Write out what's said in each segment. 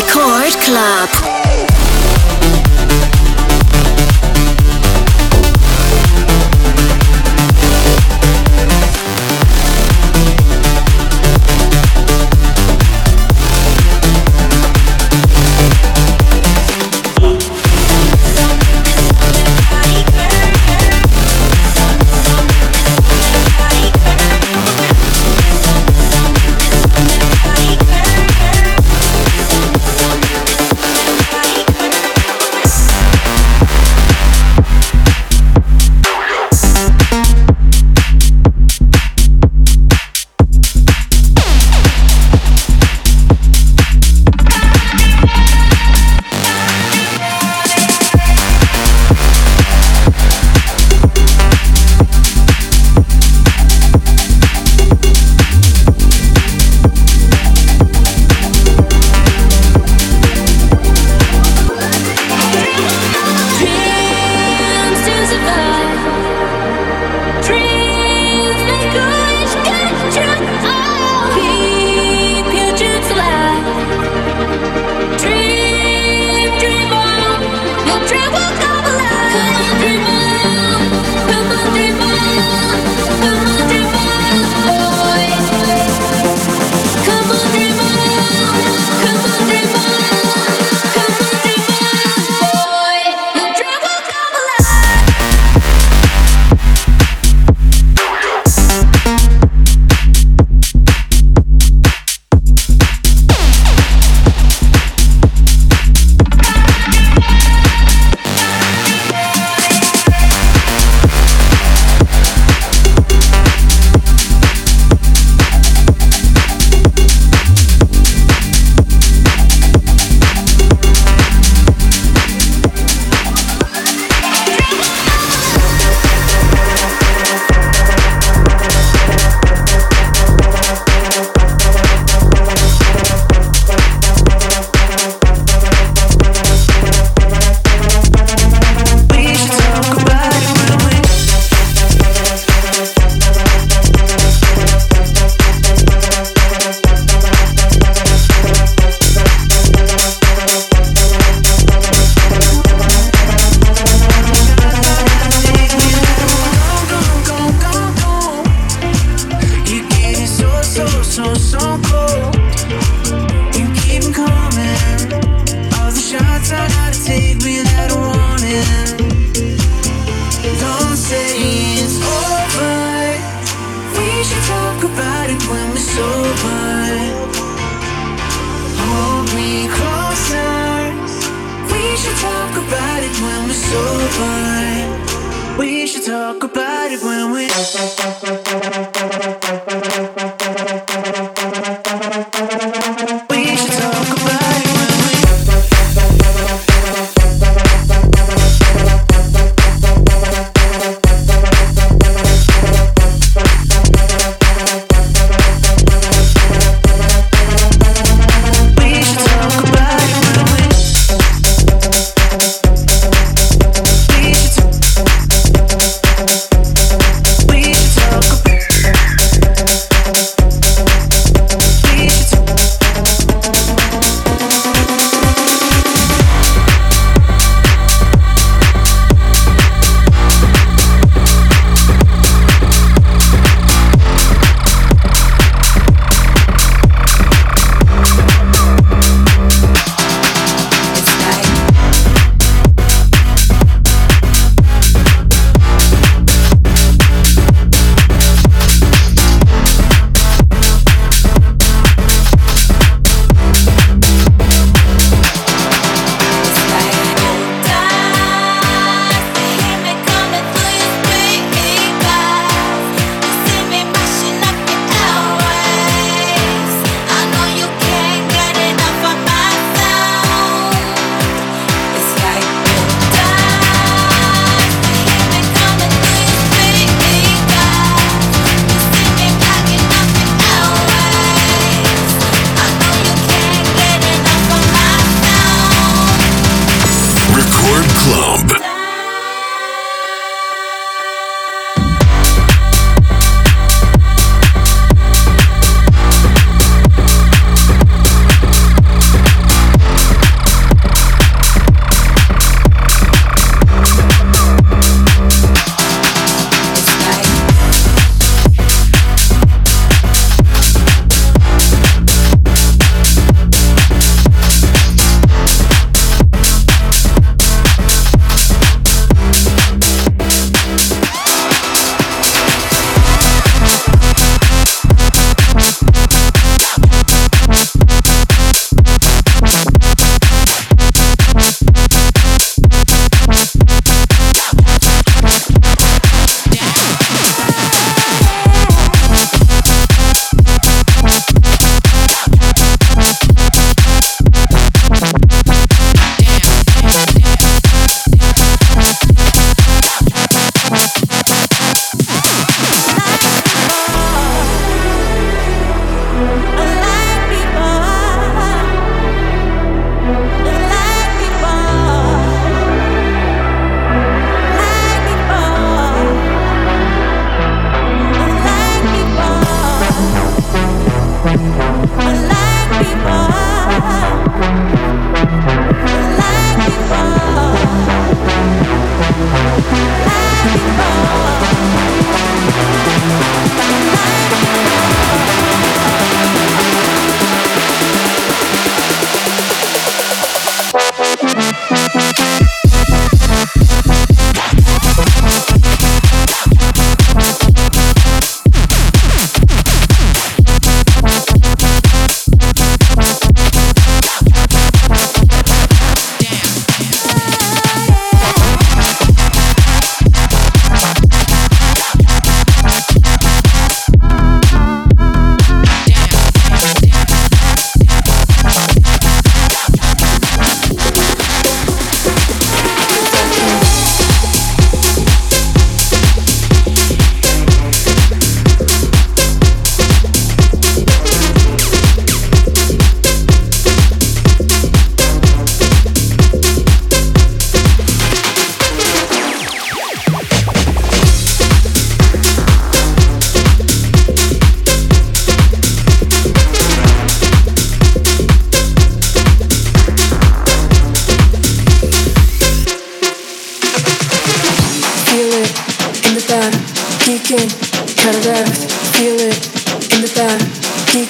Record Club.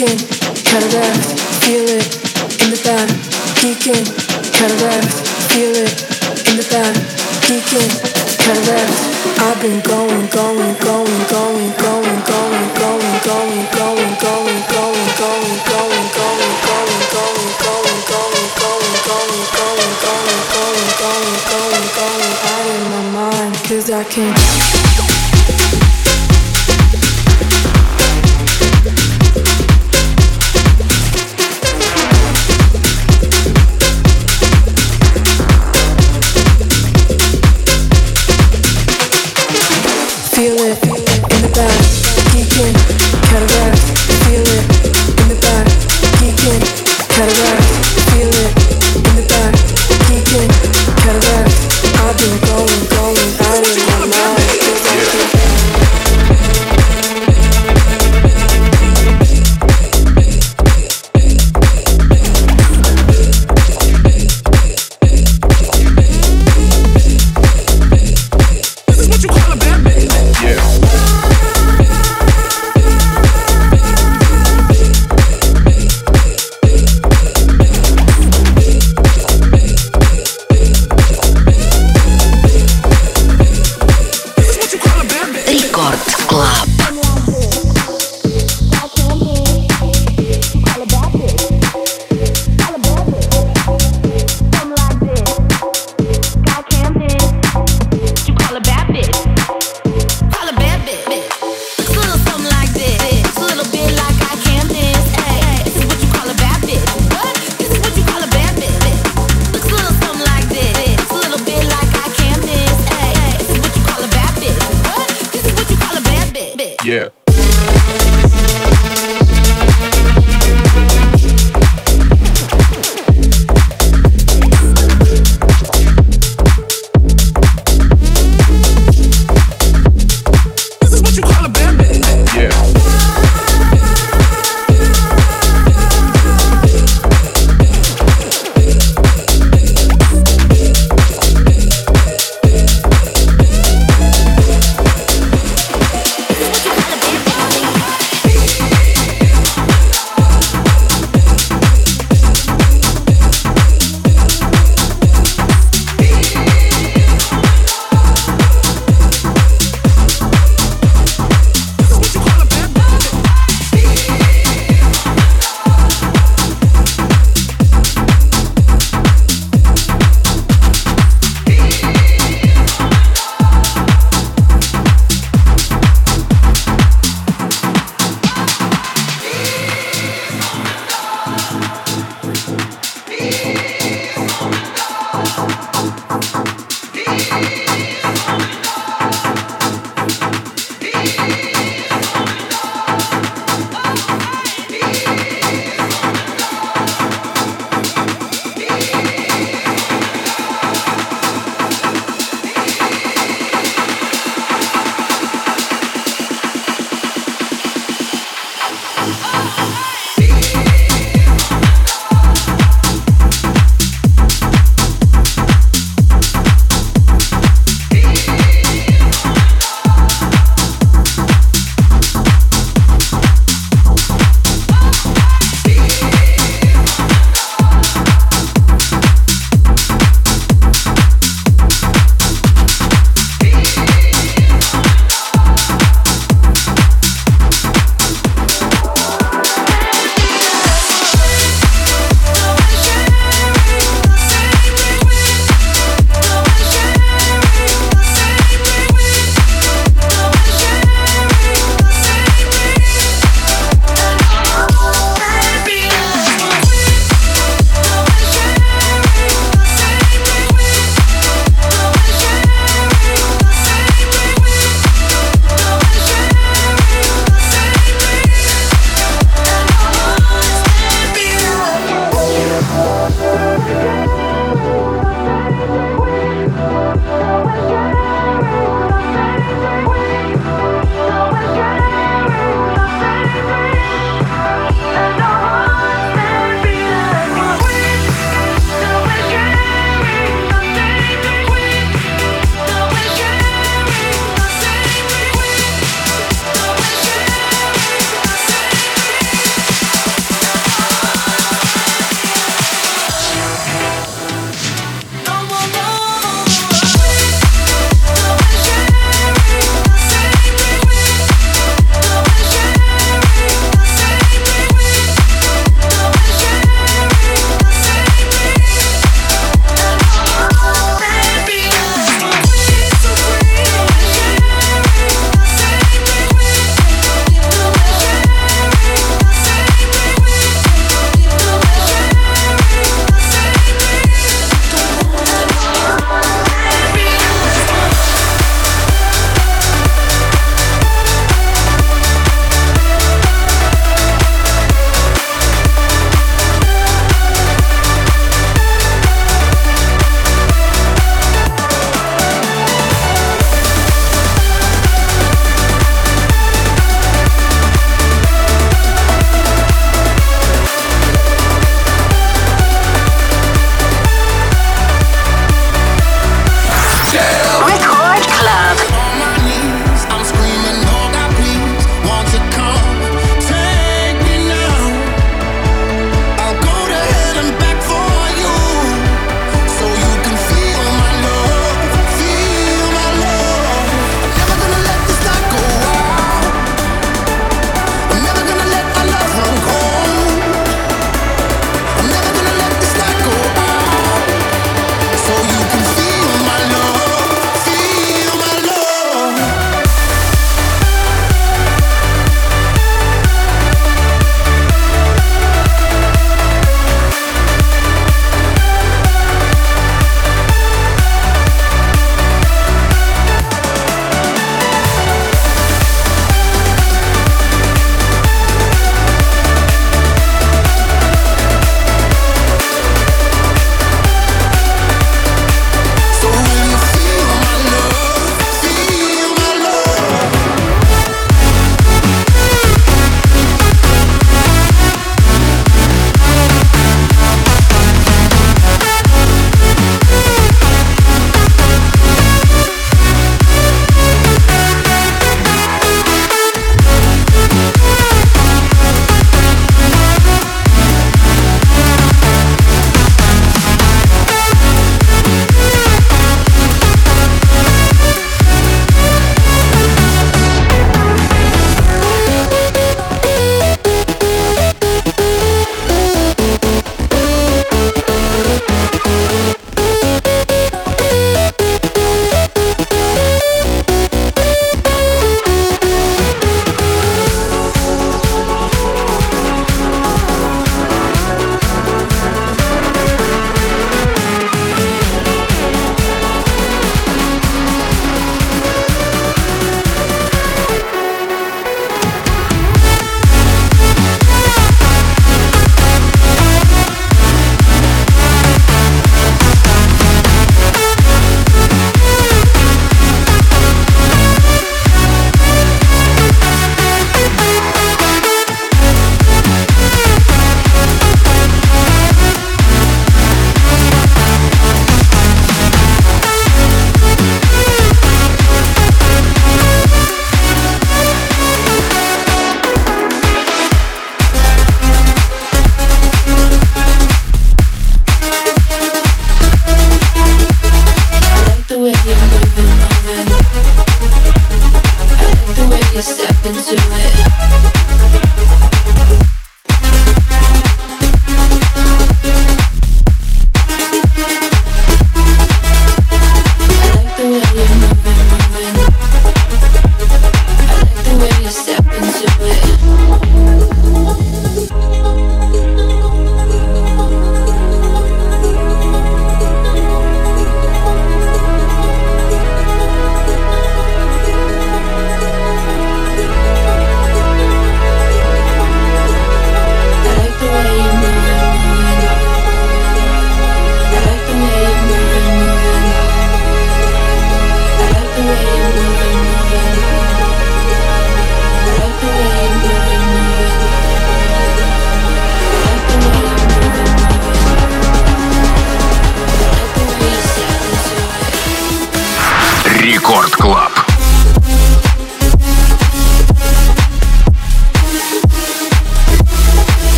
Peaking, cataract, feel it in the back. Peaking, cataract, feel it in the back. Peaking, cataract. I've been going. Cause I can't. Going, I didn't know.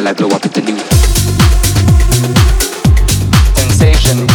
till I blow up with the new sensation.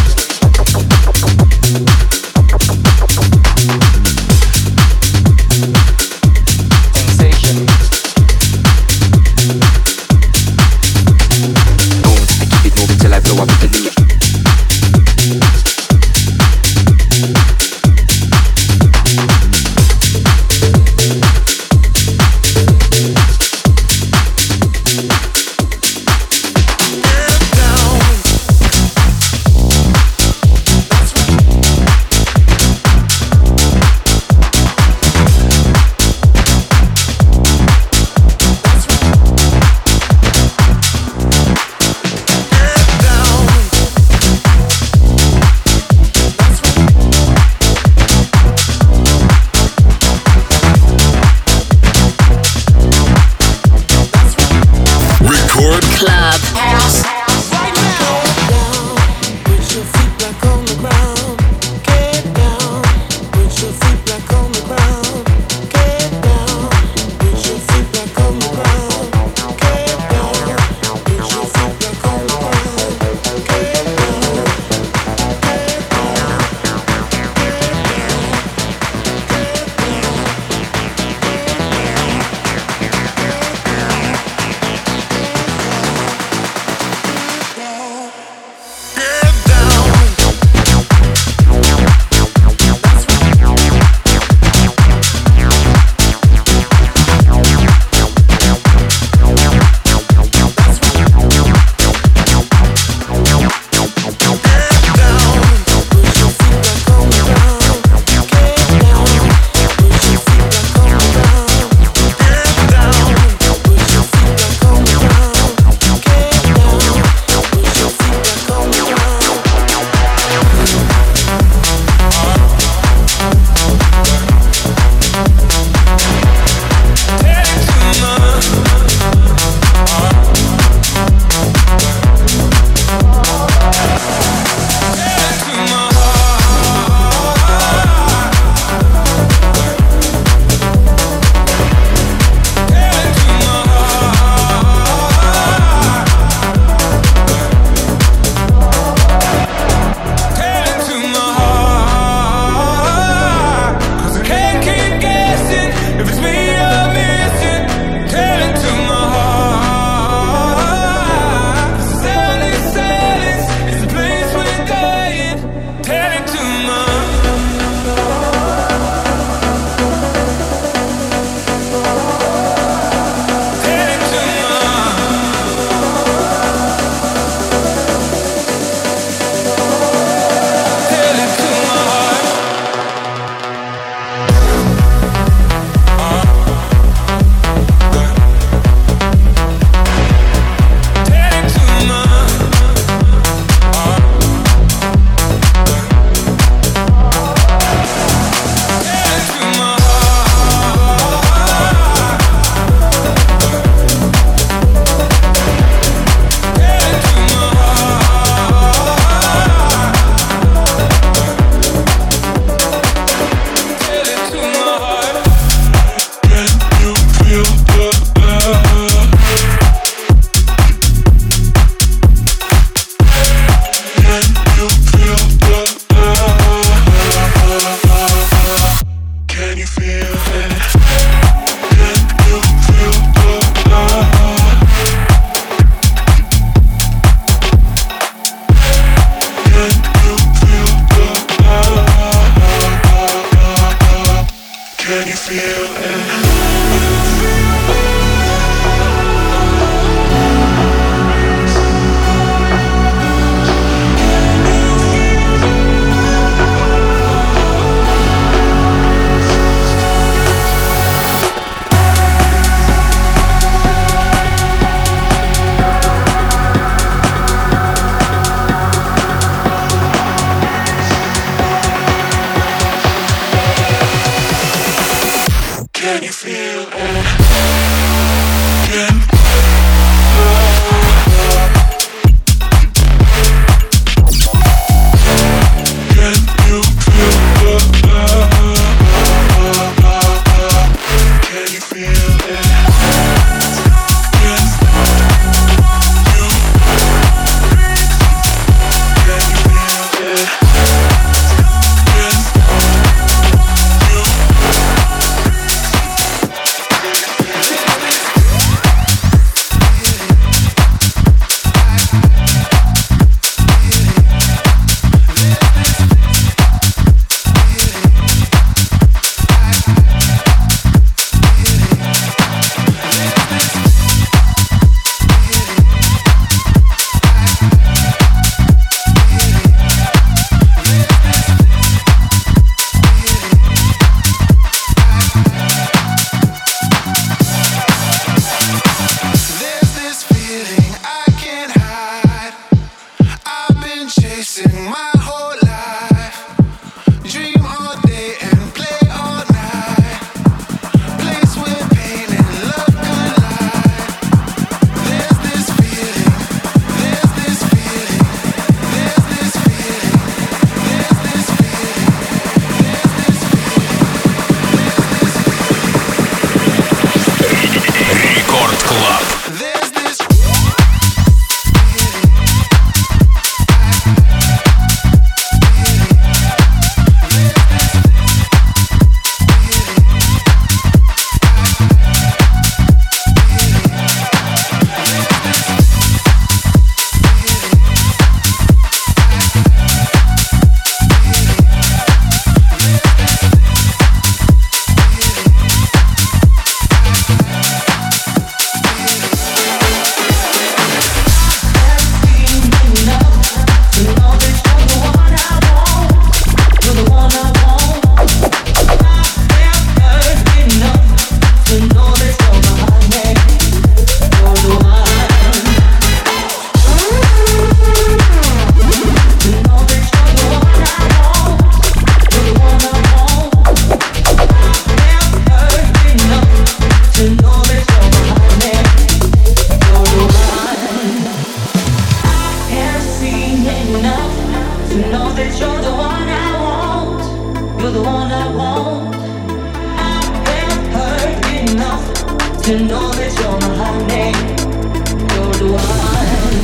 to know that you're my honey, you're the one. Money.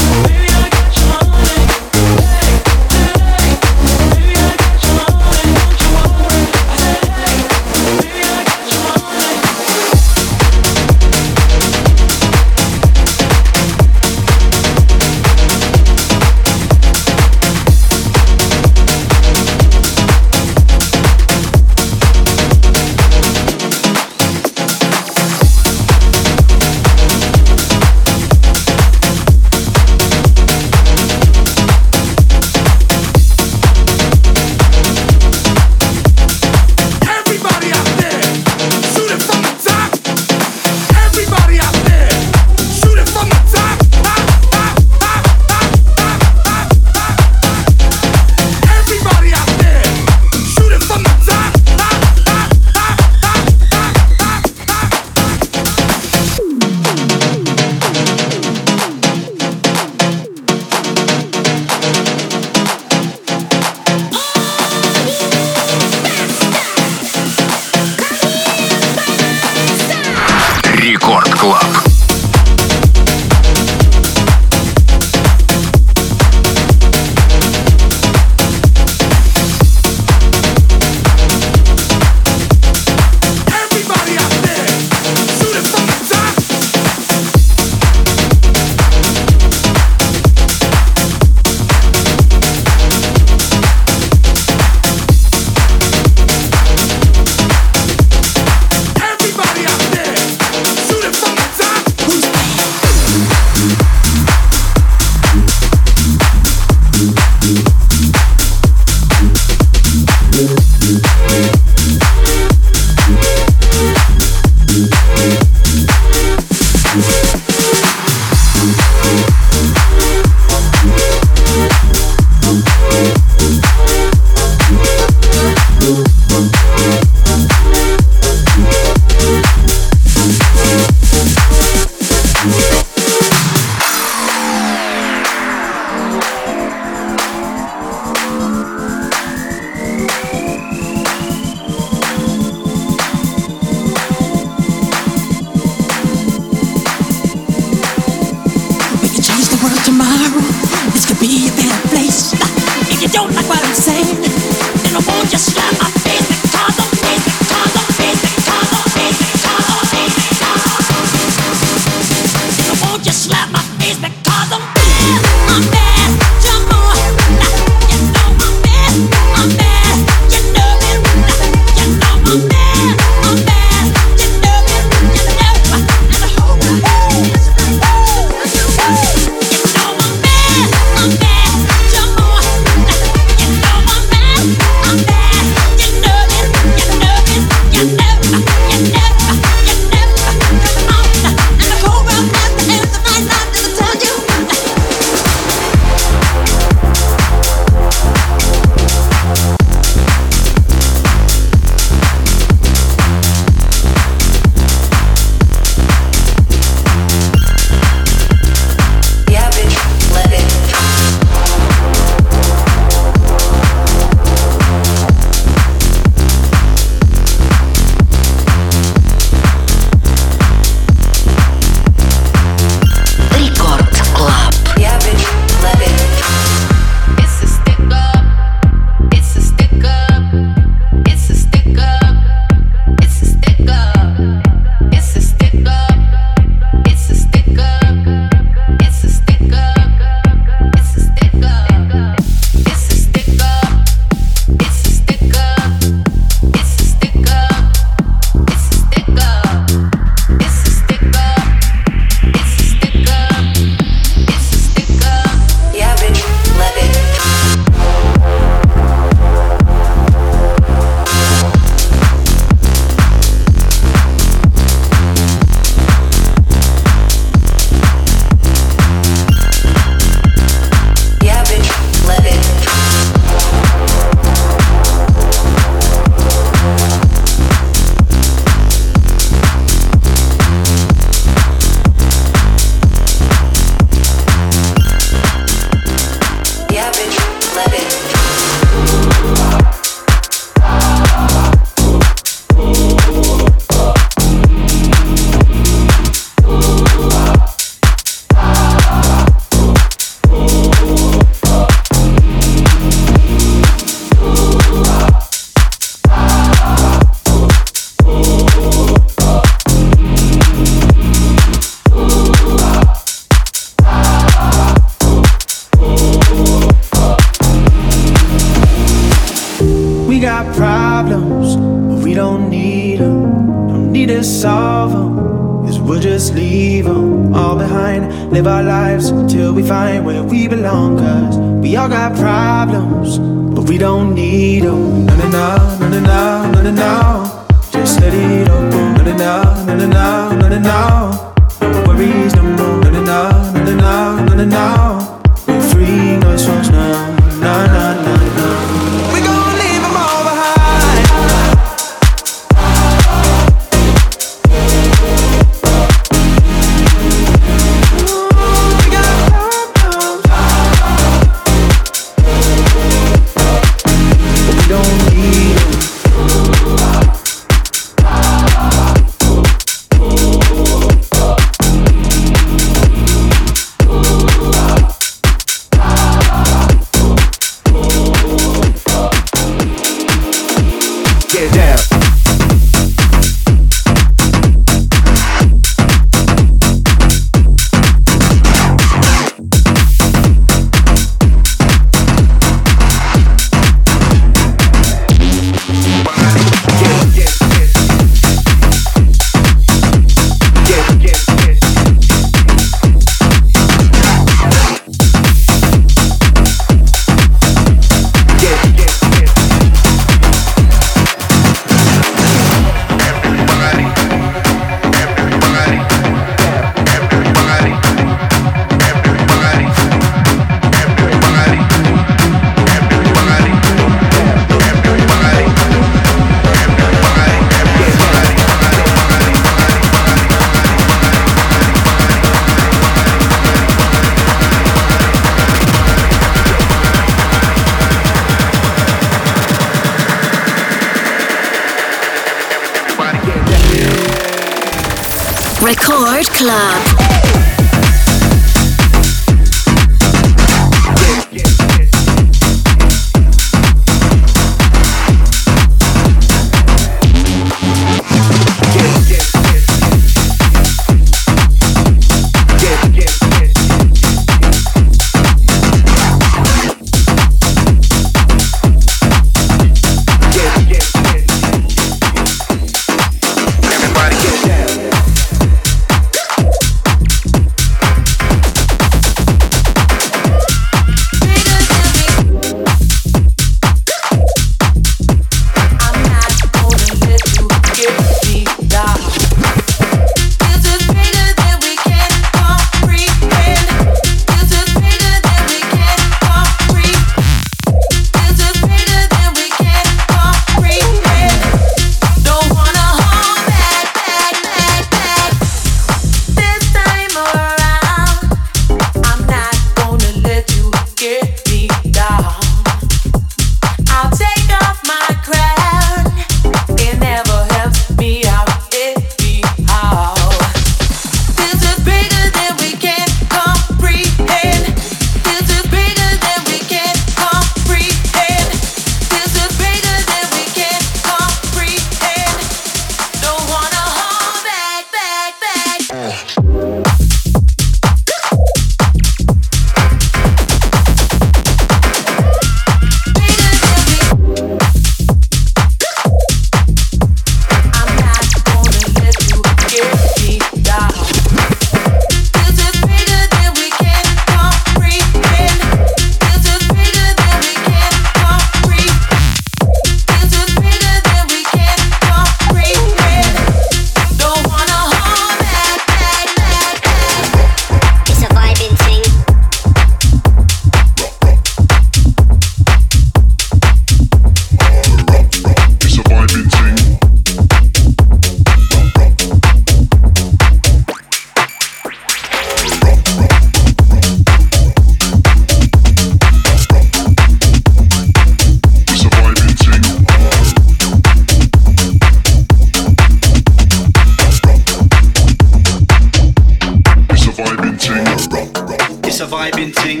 It's a vibing thing.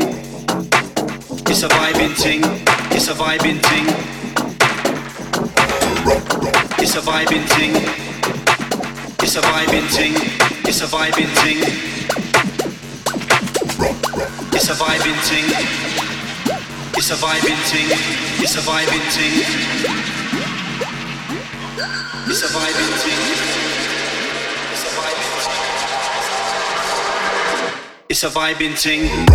It's a vibing thing. It's a vibing thing. It's a vibing thing. It's a vibing thing. It's a vibing thing. It's a vibing thing. It's a vibing thing. It's a vibing thing. It's a vibing thing. It's a vibing thing. It's a vibing thing.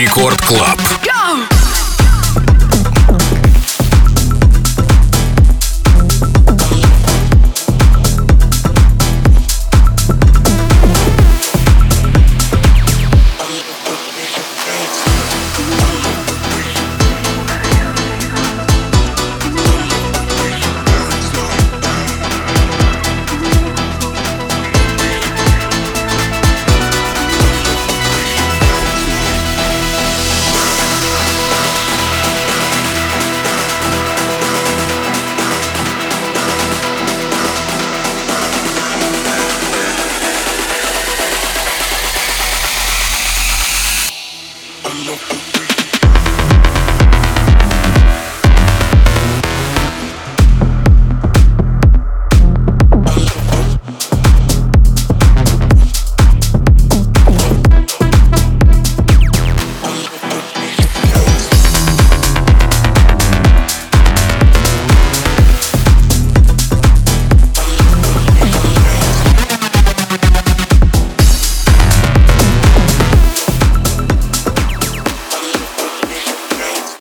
Рекорд Клаб.